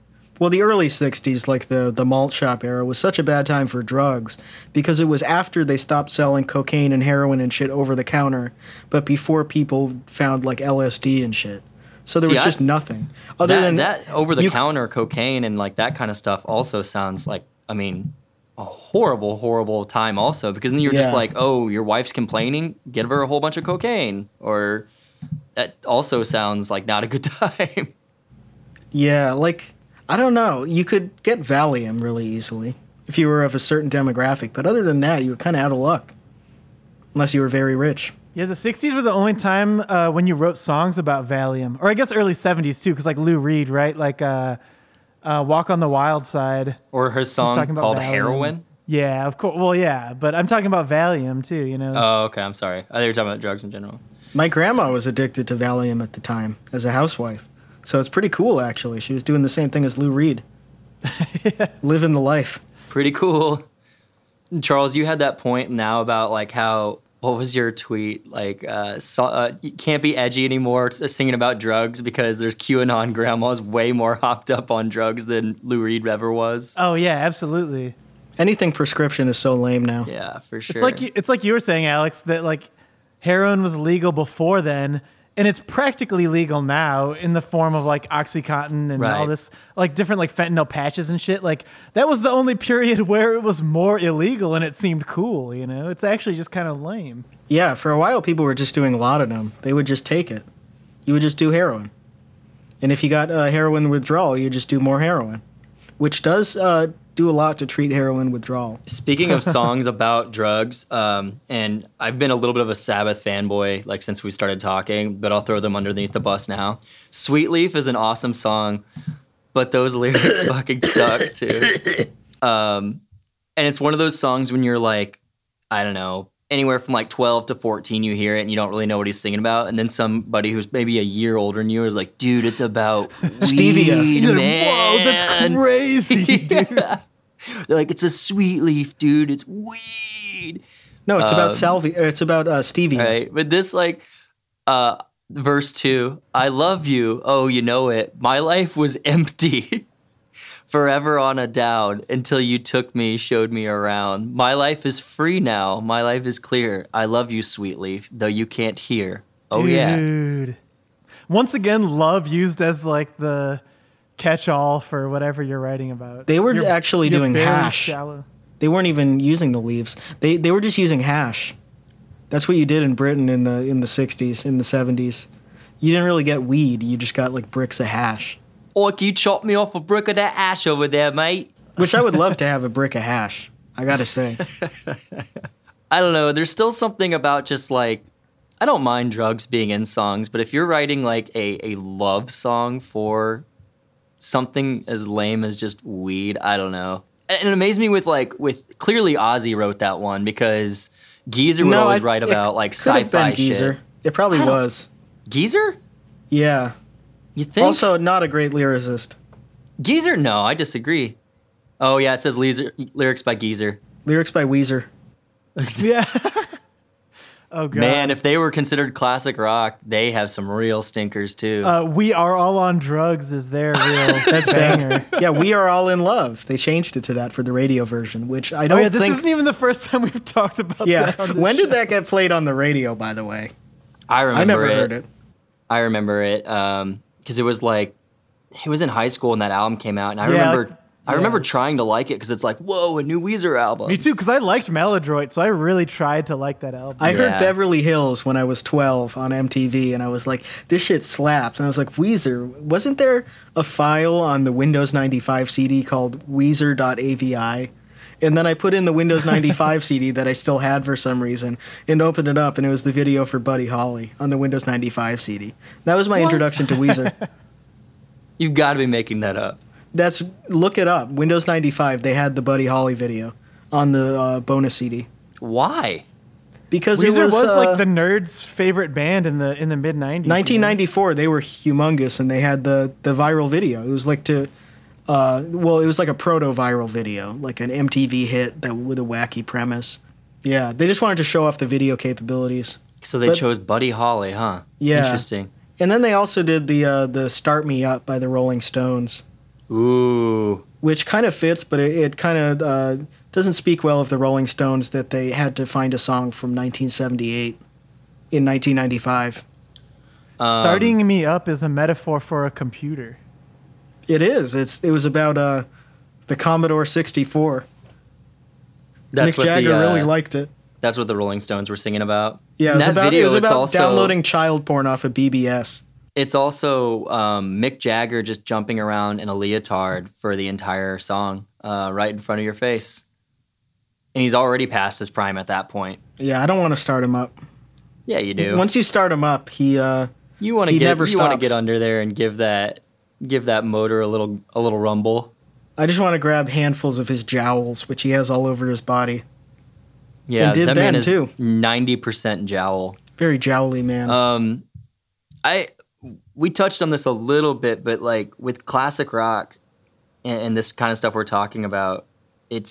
early 60s, like the malt shop era, was such a bad time for drugs because it was after they stopped selling cocaine and heroin and shit over the counter, but before people found, like, LSD and shit. So there was just nothing. Other than that, over-the-counter cocaine and, like, that kind of stuff also sounds like, I mean, a horrible, horrible time also because then you're just like, oh, your wife's complaining, give her a whole bunch of cocaine. Or that also sounds like not a good time. Yeah, like, I don't know. You could get Valium really easily if you were of a certain demographic. But other than that, you were kind of out of luck, unless you were very rich. Yeah, the 60s were the only time when you wrote songs about Valium. Or I guess early 70s, too, because like Lou Reed, right? Like Walk on the Wild Side. Or her song called Heroin? Yeah, of course. Well, yeah, but I'm talking about Valium, too, you know? Oh, okay, I'm sorry. I thought you were talking about drugs in general. My grandma was addicted to Valium at the time as a housewife. So it's pretty cool, actually. She was doing the same thing as Lou Reed. Yeah. Living the life. Pretty cool. Charles, you had that point now about, like, how, what was your tweet? Like, you can't be edgy anymore singing about drugs because there's QAnon grandmas way more hopped up on drugs than Lou Reed ever was. Oh, yeah, absolutely. Anything prescription is so lame now. Yeah, for sure. It's like you were saying, Alex, that, like, heroin was legal before then. And it's practically legal now in the form of, like, OxyContin and all this, like, different, like, fentanyl patches and shit. Like, that was the only period where it was more illegal and it seemed cool, you know? It's actually just kind of lame. Yeah, for a while, people were just doing laudanum. They would just take it. You would just do heroin. And if you got heroin withdrawal, you just do more heroin, which does do a lot to treat heroin withdrawal. Speaking of songs about drugs, and I've been a little bit of a Sabbath fanboy like since we started talking, but I'll throw them underneath the bus now. Sweet Leaf is an awesome song, but those lyrics fucking suck too. And it's one of those songs when you're like, I don't know, anywhere from like 12 to 14, you hear it and you don't really know what he's singing about. And then somebody who's maybe a year older than you is like, dude, it's about stevia. You're man. Like, whoa, that's crazy, dude. Yeah. They're like, it's a sweet leaf, dude. It's weed. No, it's about salvia. It's about stevia. Right. But this, like, verse 2, I love you. Oh, you know it. My life was empty. Forever on a down until you took me, showed me around. My life is free now. My life is clear. I love you, Sweet Leaf, though you can't hear. Oh, dude. Yeah. Dude. Once again, love used as, like, the catch-all for whatever you're writing about. They were actually doing hash. Shallow. They weren't even using the leaves. They were just using hash. That's what you did in Britain in the 60s, in the 70s. You didn't really get weed. You just got, like, bricks of hash. Or can you chop me off a brick of that ash over there, mate? Which I would love to have a brick of hash, I gotta say. I don't know. There's still something about just, like, I don't mind drugs being in songs, but if you're writing, like, a love song for something as lame as just weed, I don't know. And it amazed me with clearly Ozzy wrote that one because Geezer would always write about, like, sci-fi shit. Geezer. It probably was. Geezer? Yeah. You think? Also, not a great lyricist. Geezer? No, I disagree. Oh, yeah, it says lyrics by Geezer. Lyrics by Weezer. Yeah. Oh, God. Man, if they were considered classic rock, they have some real stinkers, too. We Are All on Drugs is their real banger. Yeah, We Are All in Love. They changed it to that for the radio version, which I don't think... This isn't even the first time we've talked about that on this show. Did that get played on the radio, by the way? I never heard it. I remember it, because it was like... It was in high school when that album came out, and I remember trying to like it because it's like, whoa, a new Weezer album. Me too, because I liked Maladroit, so I really tried to like that album. I heard Beverly Hills when I was 12 on MTV, and I was like, this shit slaps. And I was like, Weezer, wasn't there a file on the Windows 95 CD called Weezer.avi? And then I put in the Windows 95 CD that I still had for some reason and opened it up, and it was the video for Buddy Holly on the Windows 95 CD. That was my introduction to Weezer. You've got to be making that up. Look it up. Windows 95, they had the Buddy Holly video on the bonus CD. Why? Because Weezer was like the nerds' favorite band in the mid-'90s. 1994, they were humongous, and they had the viral video. It was like it was like a proto-viral video, like an MTV hit with a wacky premise. Yeah, they just wanted to show off the video capabilities. So they chose Buddy Holly, huh? Yeah. Interesting. And then they also did the Start Me Up by the Rolling Stones. Ooh. Which kind of fits, but it kind of doesn't speak well of the Rolling Stones that they had to find a song from 1978 in 1995. Starting Me Up is a metaphor for a computer. It is. It was about the Commodore 64. Mick Jagger really liked it. That's what the Rolling Stones were singing about. Yeah, it was about downloading child porn off of BBS. It's also Mick Jagger just jumping around in a leotard for the entire song, right in front of your face. And he's already past his prime at that point. Yeah, I don't want to start him up. Yeah, you do. Once you start him up, he never stops. You want to get under there and give that motor a little rumble. I just want to grab handfuls of his jowls, which he has all over his body. Yeah, and did that man is too. 90% jowl. Very jowly man. We touched on this a little bit, but like with classic rock and this kind of stuff we're talking about, it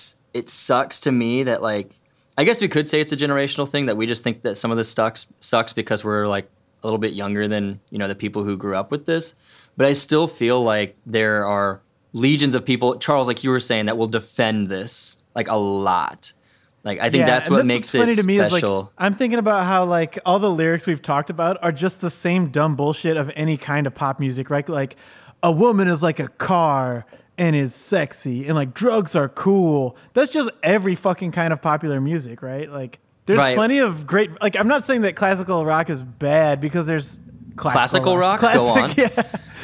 sucks to me that like I guess we could say it's a generational thing that we just think that some of this sucks because we're like a little bit younger than, you know, the people who grew up with this. But I still feel like there are legions of people, Charles, like you were saying, that will defend this like a lot. Like I think that's what makes it special. Is, like, I'm thinking about how like all the lyrics we've talked about are just the same dumb bullshit of any kind of pop music, right? Like a woman is like a car and is sexy and like drugs are cool. That's just every fucking kind of popular music, right? Like there's plenty of great, like I'm not saying that classical rock is bad because there's classical rock. Go on. Yeah.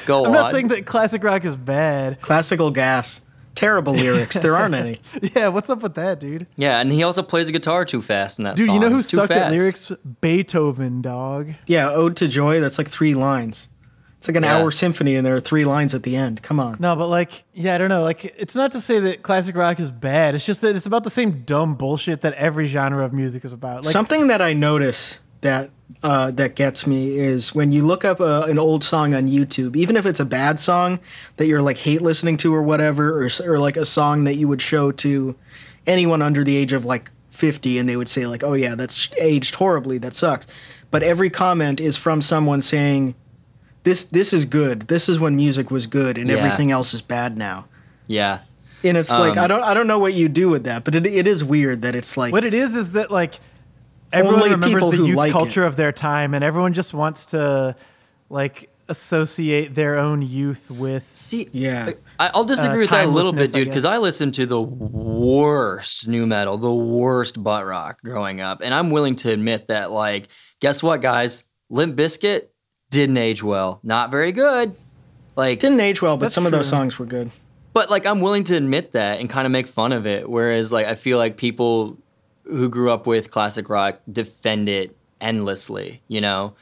I'm not saying that classic rock is bad. Classical gas. Terrible lyrics. There aren't any. Yeah, what's up with that, dude? Yeah, and he also plays a guitar too fast in that song. Dude, you know who sucked at lyrics? Beethoven, dog. Yeah, Ode to Joy, that's like 3 lines. It's like an hour symphony, and there are 3 lines at the end. Come on. No, but like, yeah, I don't know. Like, it's not to say that classic rock is bad. It's just that it's about the same dumb bullshit that every genre of music is about. Like, something that I notice that gets me is when you look up an old song on YouTube, even if it's a bad song that you're like hate listening to or whatever, or like a song that you would show to anyone under the age of like 50, and they would say like, oh yeah, that's aged horribly, that sucks. But every comment is from someone saying, this is good, this is when music was good, and everything else is bad now. Yeah. And it's like, I don't know what you do with that, but it is weird that it's like... What it is that like... Everyone remembers the youth culture of their time, and everyone just wants to, like, associate their own youth with. See, yeah, I'll disagree with that a little bit, dude, because I listened to the worst nu metal, the worst butt rock growing up, and I'm willing to admit that, like, guess what, guys? Limp Bizkit didn't age well. Not very good. Like, didn't age well, but some of those songs were good. But like, I'm willing to admit that and kind of make fun of it. Whereas, like, I feel like people who grew up with classic rock defend it endlessly, you know?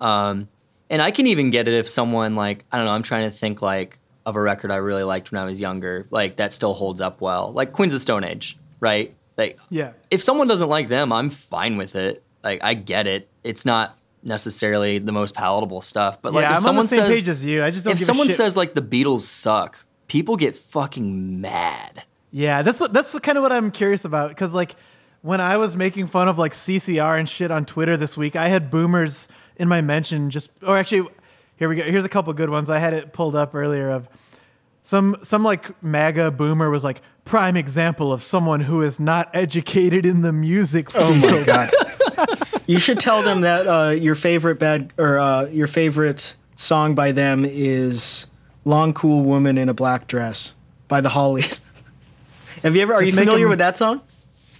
And I can even get it if someone, like, I don't know, I'm trying to think, like, of a record I really liked when I was younger, like, that still holds up well. Like, Queens of the Stone Age, right? Like, yeah. If someone doesn't like them, I'm fine with it. Like, I get it. It's not necessarily the most palatable stuff. But, like, if someone says... I'm on the same page as you. I just don't give a shit. If someone says, like, the Beatles suck, people get fucking mad. Yeah, that's kind of what I'm curious about, because, like... when I was making fun of like CCR and shit on Twitter this week, I had boomers in my mention just, or actually, here we go. Here's a couple good ones. I had it pulled up earlier of some like MAGA boomer was like, prime example of someone who is not educated in the music field. Oh my God. You should tell them that your favorite song by them is "Long Cool Woman in a Black Dress" by the Hollies. Are you familiar with that song?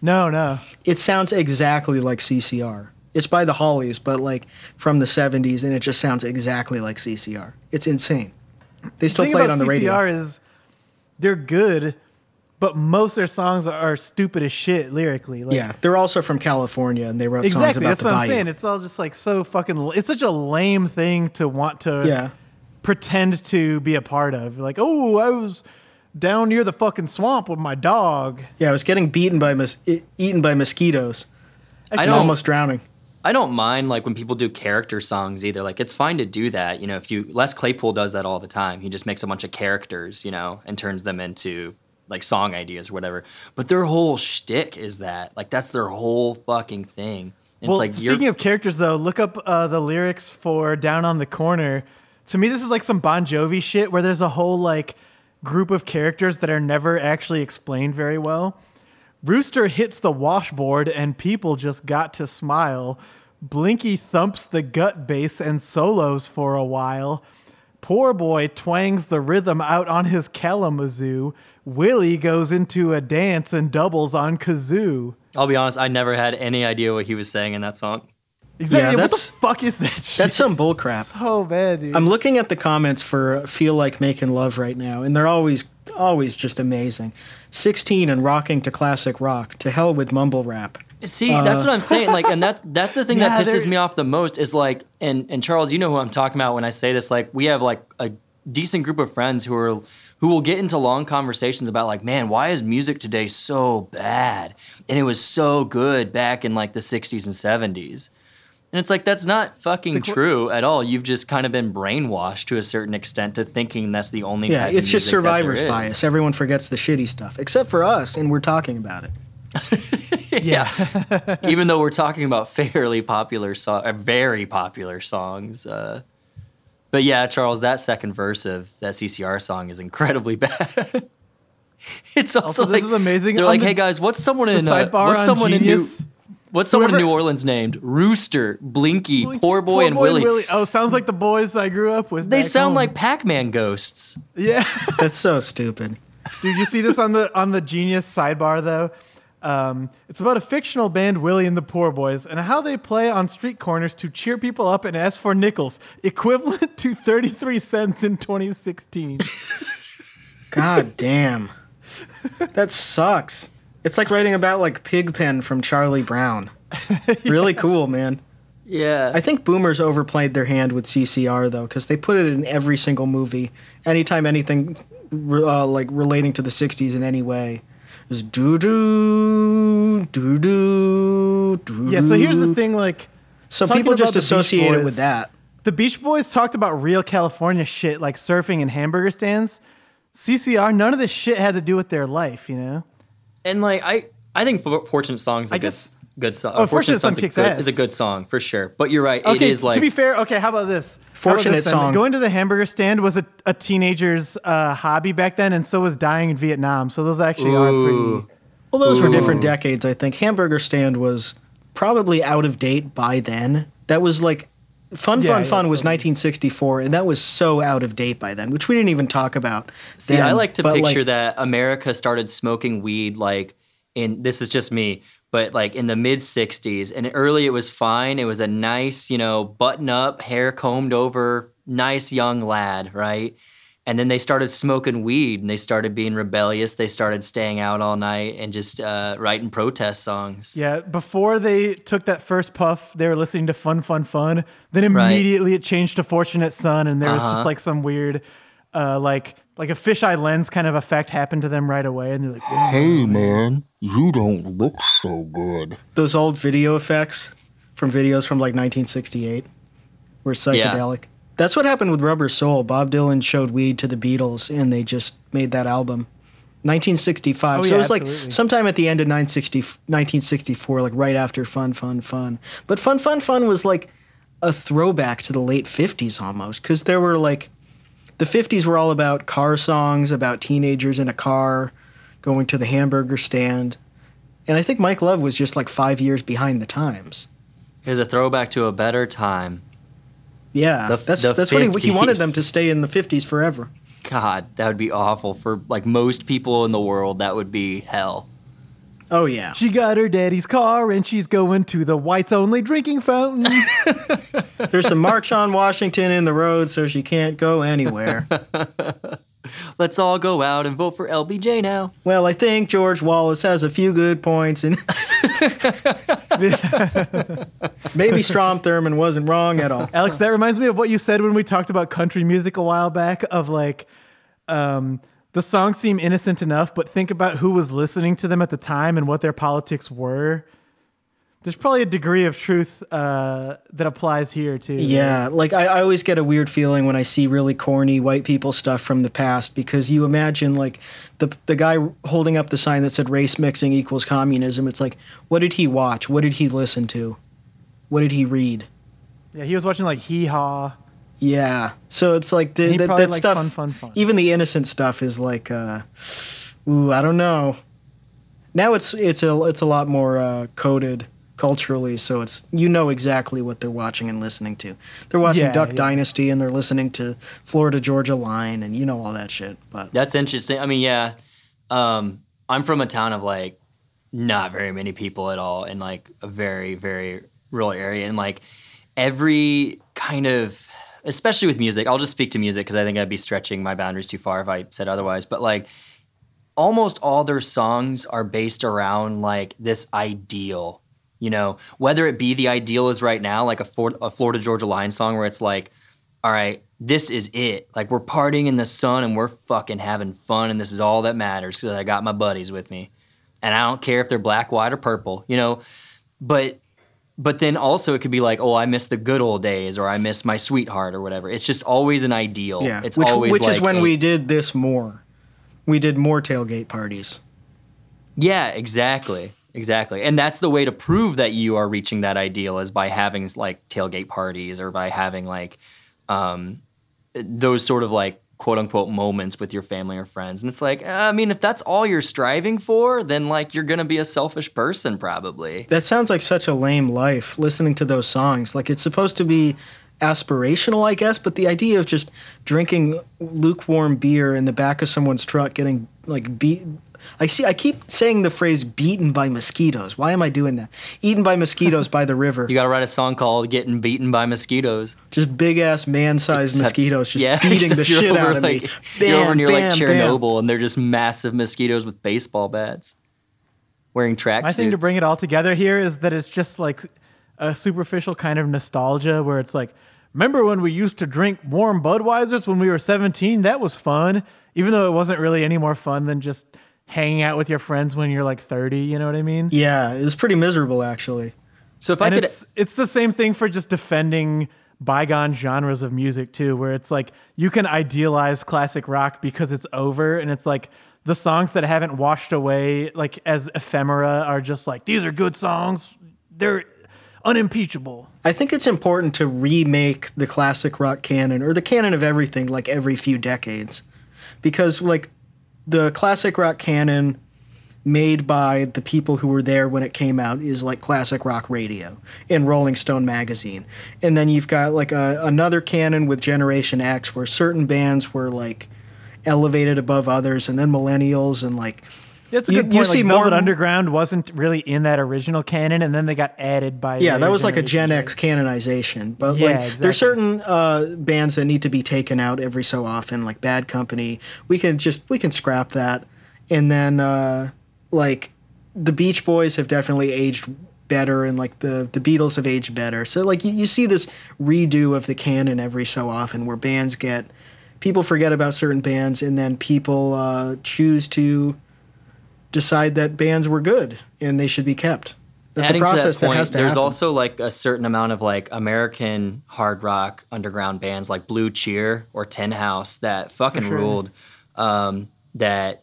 No. It sounds exactly like CCR. It's by the Hollies, but like from the 70s, and it just sounds exactly like CCR. It's insane. They still play it on the radio. CCR is, they're good, but most of their songs are stupid as shit lyrically. Like, yeah, they're also from California, and they wrote songs about the bayou. Exactly, that's what I'm saying. It's all just like so fucking... It's such a lame thing to want to pretend to be a part of. Like, oh, I was down near the fucking swamp with my dog. Yeah, I was getting eaten by mosquitoes. Almost drowning. I don't mind like when people do character songs either. Like, it's fine to do that. You know, Les Claypool does that all the time. He just makes a bunch of characters, you know, and turns them into like song ideas or whatever. But their whole shtick is that. Like, that's their whole fucking thing. And well, it's like, speaking of characters though, look up the lyrics for Down on the Corner. To me, this is like some Bon Jovi shit where there's a whole like group of characters that are never actually explained very well. Rooster hits the washboard and people just got to smile. Blinky thumps the gut bass and solos for a while. Poor Boy twangs the rhythm out on his Kalamazoo. Willie goes into a dance and doubles on kazoo. I'll be honest, I never had any idea what he was saying in that song. Exactly. Yeah, what the fuck is that shit? That's some bullcrap. So bad, dude. I'm looking at the comments for Feel Like Making Love right now, and they're always just amazing. 16 and rocking to classic rock. To hell with mumble rap. See, that's what I'm saying. Like, and that's the thing that pisses me off the most is like, and Charles, you know who I'm talking about when I say this. Like, we have like a decent group of friends who will get into long conversations about like, man, why is music today so bad? And it was so good back in like the 60s and 70s. And it's like, that's not fucking true at all. You've just kind of been brainwashed to a certain extent to thinking that's the only type of music. Yeah, it's just survivor's bias. Everyone forgets the shitty stuff, except for us, and we're talking about it. Yeah. Even though we're talking about very popular songs. But yeah, Charles, that second verse of that CCR song is incredibly bad. It's also like, this is amazing. They're like, hey guys, what's someone in New Orleans named? Rooster, Blinky, Poor Boy, and Willie. Oh, sounds like the boys I grew up with. They sound like Pac-Man ghosts. Yeah. That's so stupid. Dude, you see this on the Genius sidebar, though? It's about a fictional band, Willie and the Poor Boys, and how they play on street corners to cheer people up and ask for nickels, equivalent to 33 cents in 2016. God damn. That sucks. It's like writing about like Pigpen from Charlie Brown. Really cool, man. Yeah. I think boomers overplayed their hand with CCR though, because they put it in every single movie. Anytime anything like relating to the 60s in any way, it was doo doo doo doo doo. Yeah. So here's the thing, like, so people just associate it with that. The Beach Boys talked about real California shit like surfing and hamburger stands. CCR, none of this shit had to do with their life, you know. And like I think "Fortunate Song's" a good song. Oh, "Fortunate Song" is a good song for sure. But you're right. Okay, it is like, to be fair. Okay, how about this? "Fortunate Song." Going to the hamburger stand was a teenager's hobby back then, and so was dying in Vietnam. So those actually are pretty. Well, those were different decades, I think. Hamburger stand was probably out of date by then. That was like Fun was 1964, and that was so out of date by then, which we didn't even talk about. See, I like to picture that America started smoking weed, like, this is just me, but like in the mid-60s, and early it was fine. It was a nice, you know, button-up, hair combed over, nice young lad, right? And then they started smoking weed, and they started being rebellious. They started staying out all night and just writing protest songs. Yeah, before they took that first puff, they were listening to Fun, Fun, Fun. Then immediately it changed to Fortunate Son, and there was just like some weird, like a fisheye lens kind of effect happened to them right away. And they're like, oh, hey, man, you don't look so good. Those old video effects from videos from like 1968 were psychedelic. Yeah. That's what happened with Rubber Soul. Bob Dylan showed weed to the Beatles, and they just made that album. 1965. So it was like sometime at the end of 1964, like right after Fun. But Fun was like a throwback to the late 50s almost, because there were like, the 50s were all about car songs, about teenagers in a car going to the hamburger stand. And I think Mike Love was just like 5 years behind the times. Here's a throwback to a better time. Yeah, that's what he wanted them to stay in the 50s forever. God, that would be awful for like most people in the world. That would be hell. Oh yeah. She got her daddy's car and she's going to the whites only drinking fountain. There's the March on Washington in the road, so she can't go anywhere. Let's all go out and vote for LBJ now. Well, I think George Wallace has a few good points, and maybe Strom Thurmond wasn't wrong at all. Alex, that reminds me of what you said when we talked about country music a while back, of like, the songs seem innocent enough, but think about who was listening to them at the time and what their politics were. There's probably a degree of truth that applies here, too. Yeah, like I always get a weird feeling when I see really corny white people stuff from the past, because you imagine like the guy holding up the sign that said race mixing equals communism. It's like, what did he watch? What did he listen to? What did he read? Yeah, he was watching like Hee Haw. Yeah, so it's like that like stuff, fun. Even the innocent stuff is like, ooh, I don't know. Now it's a lot more coded culturally, so it's, you know exactly what they're watching and listening to. They're watching Duck Dynasty and they're listening to Florida Georgia Line and you know all that shit. But that's interesting. I mean, yeah, I'm from a town of like not very many people at all, in like a very very rural area, and like every kind of, especially with music, I'll just speak to music because I think I'd be stretching my boundaries too far if I said otherwise. But like almost all their songs are based around like this ideal. You know, whether it be the ideal is right now, like a Florida Georgia Line song where it's like, all right, this is it. Like we're partying in the sun and we're fucking having fun and this is all that matters because I got my buddies with me. And I don't care if they're black, white, or purple, you know. But then also it could be like, oh, I miss the good old days, or I miss my sweetheart, or whatever. It's just always an ideal. Yeah, it's which like is when we did this more. We did more tailgate parties. Yeah, exactly. Exactly. And that's the way to prove that you are reaching that ideal, is by having like tailgate parties or by having like those sort of like quote unquote moments with your family or friends. And it's like, I mean, if that's all you're striving for, then like you're going to be a selfish person probably. That sounds like such a lame life, listening to those songs. Like it's supposed to be aspirational, I guess, but the idea of just drinking lukewarm beer in the back of someone's truck, getting like beaten. I keep saying the phrase "beaten by mosquitoes." Why am I doing that? Eaten by mosquitoes by the river. You gotta write a song called "Getting Beaten by Mosquitoes." Just big ass man sized mosquitoes, just beating the shit out of me. Bam, you're over near like Chernobyl, and they're just massive mosquitoes with baseball bats, wearing tracksuits. My thing to bring it all together here is that it's just like a superficial kind of nostalgia where it's like, remember when we used to drink warm Budweisers when we were 17? That was fun, even though it wasn't really any more fun than just hanging out with your friends when you're like 30, you know what I mean? Yeah, it was pretty miserable actually. So if I could, it's the same thing for just defending bygone genres of music too, where it's like you can idealize classic rock because it's over, and it's like the songs that haven't washed away like as ephemera are just like, these are good songs, they're unimpeachable. I think it's important to remake the classic rock canon, or the canon of everything, like every few decades, because like the classic rock canon made by the people who were there when it came out is like classic rock radio and Rolling Stone magazine. And then you've got like another canon with Generation X where certain bands were like elevated above others, and then millennials and like... That's a good point. You see, like, Velvet Underground wasn't really in that original canon, and then they got added by... Yeah, that was like a Gen X canonization. But yeah, like, exactly. There's certain bands that need to be taken out every so often, like Bad Company. We can scrap that. And then like the Beach Boys have definitely aged better, and like the Beatles have aged better. So like you see this redo of the canon every so often where bands get... People forget about certain bands, and then people choose to... decide that bands were good and they should be kept. That's a process that has to happen. There's also like a certain amount of like American hard rock underground bands like Blue Cheer or Tin House that fucking ruled, that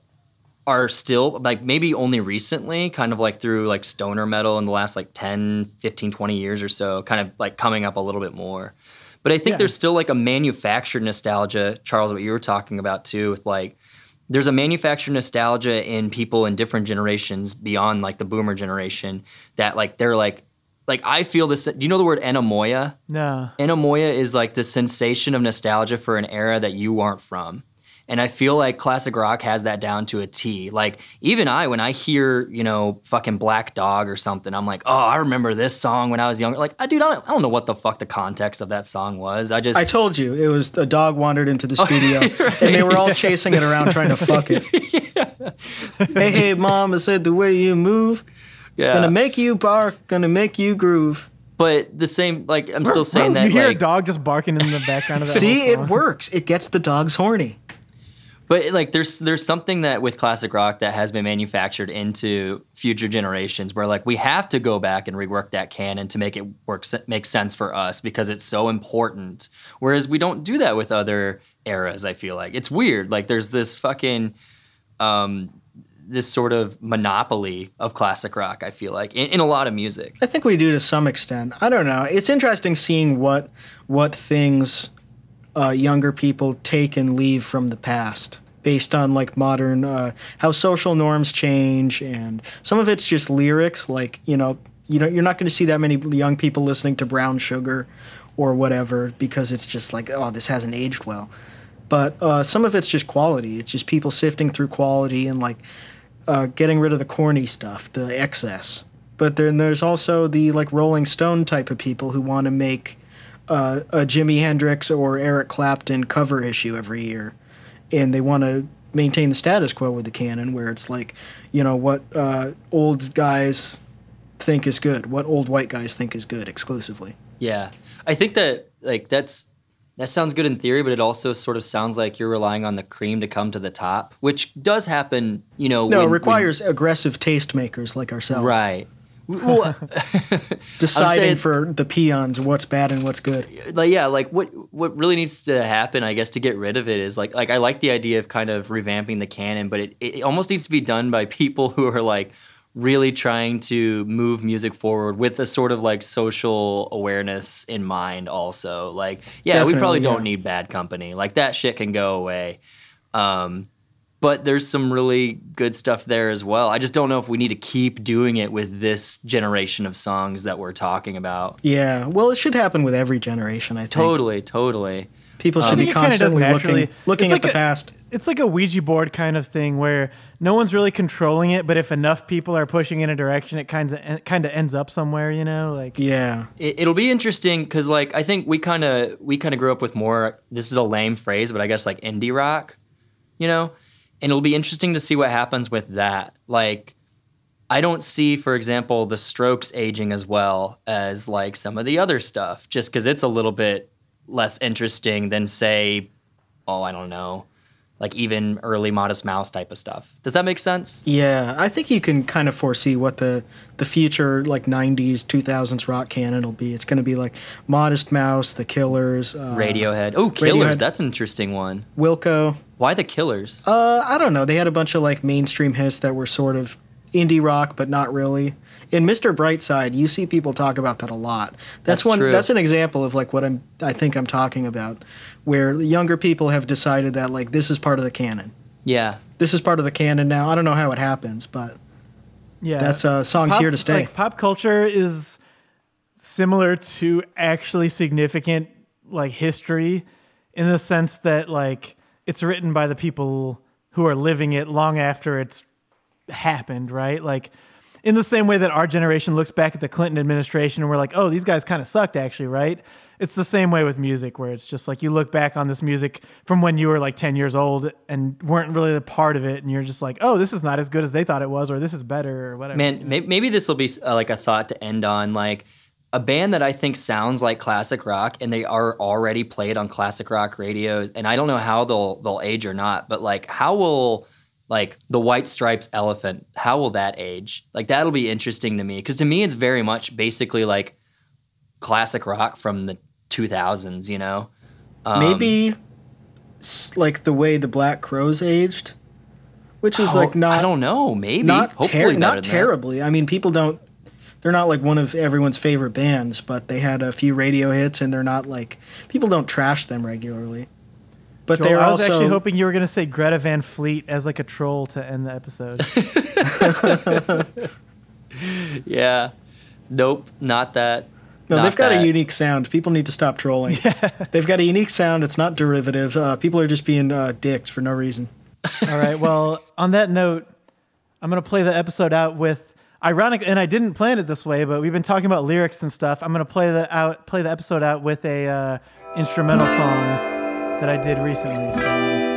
are still, like, maybe only recently, kind of like through like stoner metal in the last like 10, 15, 20 years or so, kind of like coming up a little bit more. But I think there's still like a manufactured nostalgia, Charles, what you were talking about too, with like, there's a manufactured nostalgia in people in different generations beyond like the boomer generation that like, they're like I feel this, do you know the word anamoia? No. Anamoia is like the sensation of nostalgia for an era that you aren't from. And I feel like classic rock has that down to a T. Like, even when I hear, you know, fucking Black Dog or something, I'm like, oh, I remember this song when I was younger. Like, I don't know what the fuck the context of that song was. I told you. It was a dog wandered into the studio, right? And they were all chasing it around trying to fuck it. Hey, mom, I said the way you move. Yeah. Gonna make you bark, gonna make you groove. But the same, like, I'm still saying that, you hear like, a dog just barking in the background of that See, it works. It gets the dogs horny. But like, there's something that with classic rock that has been manufactured into future generations, where like we have to go back and rework that canon to make it work, make sense for us because it's so important. Whereas we don't do that with other eras. I feel like it's weird. Like there's this fucking this sort of monopoly of classic rock. I feel like in a lot of music. I think we do to some extent. I don't know. It's interesting seeing what things younger people take and leave from the past based on like modern how social norms change, and some of it's just lyrics, like, you know, you're not going to see that many young people listening to Brown Sugar or whatever because it's just like, oh, this hasn't aged well. But some of it's just quality. It's just people sifting through quality and like getting rid of the corny stuff, the excess. But then there's also the like Rolling Stone type of people who want to make a Jimi Hendrix or Eric Clapton cover issue every year, and they want to maintain the status quo with the canon, where it's like, you know, what old guys think is good, what old white guys think is good exclusively. Yeah, I think that like that sounds good in theory, but it also sort of sounds like you're relying on the cream to come to the top, which does happen, you know. No, it requires aggressive tastemakers like ourselves. Right. Deciding for the peons what's bad and what's good. Like, yeah, like what really needs to happen, I guess, to get rid of it is like I like the idea of kind of revamping the canon, but it almost needs to be done by people who are like really trying to move music forward with a sort of like social awareness in mind also. Like, yeah, definitely, we probably don't need Bad Company. Like that shit can go away. But there's some really good stuff there as well. I just don't know if we need to keep doing it with this generation of songs that we're talking about. Yeah. Well, it should happen with every generation, I think. Totally. People should be constantly looking at the past. It's like a Ouija board kind of thing where no one's really controlling it, but if enough people are pushing in a direction, it kind of ends up somewhere, you know? Like, yeah. It'll be interesting because, like, I think we kind of grew up with more, this is a lame phrase, but I guess like indie rock, you know? And it'll be interesting to see what happens with that. Like, I don't see, for example, the Strokes aging as well as, like, some of the other stuff, just because it's a little bit less interesting than, say, oh, I don't know, like even early Modest Mouse type of stuff. Does that make sense? Yeah, I think you can kind of foresee what the future, like, 90s, 2000s rock canon will be. It's going to be, like, Modest Mouse, The Killers. Radiohead. Oh, Killers, Radiohead. That's an interesting one. Wilco. Why The Killers? I don't know. They had a bunch of like mainstream hits that were sort of indie rock, but not really. In Mr. Brightside, you see people talk about that a lot. That's one. True. That's an example of like what I think I'm talking about, where younger people have decided that like this is part of the canon. Yeah. This is part of the canon now. I don't know how it happens, but yeah, that's songs here to stay. Like, pop culture is similar to actually significant like history, in the sense that like, it's written by the people who are living it long after it's happened, right? Like, in the same way that our generation looks back at the Clinton administration and we're like, oh, these guys kind of sucked actually, right? It's the same way with music, where it's just like you look back on this music from when you were like 10 years old and weren't really a part of it, and you're just like, oh, this is not as good as they thought it was, or this is better, or whatever. Man, maybe this will be like a thought to end on, like, a band that I think sounds like classic rock, and they are already played on classic rock radios, and I don't know how they'll age or not, but like, how will like the White Stripes Elephant, how will that age? Like, that'll be interesting to me, because to me it's very much basically like classic rock from the 2000s, you know? Maybe like the way the Black Crowes aged, Which is like not. I don't know. Maybe not terribly. That. I mean, people don't. They're not like one of everyone's favorite bands, but they had a few radio hits, and they're not like people don't trash them regularly. But Joel, I was actually hoping you were going to say Greta Van Fleet as like a troll to end the episode. Yeah. Nope. Not that. No, not they've got that. A unique sound. People need to stop trolling. Yeah. They've got a unique sound. It's not derivative. People are just being dicks for no reason. All right. Well, on that note, I'm going to play the episode out with ironic, and I didn't plan it this way, but we've been talking about lyrics and stuff. I'm going to play the episode out with a instrumental song that I did recently. So.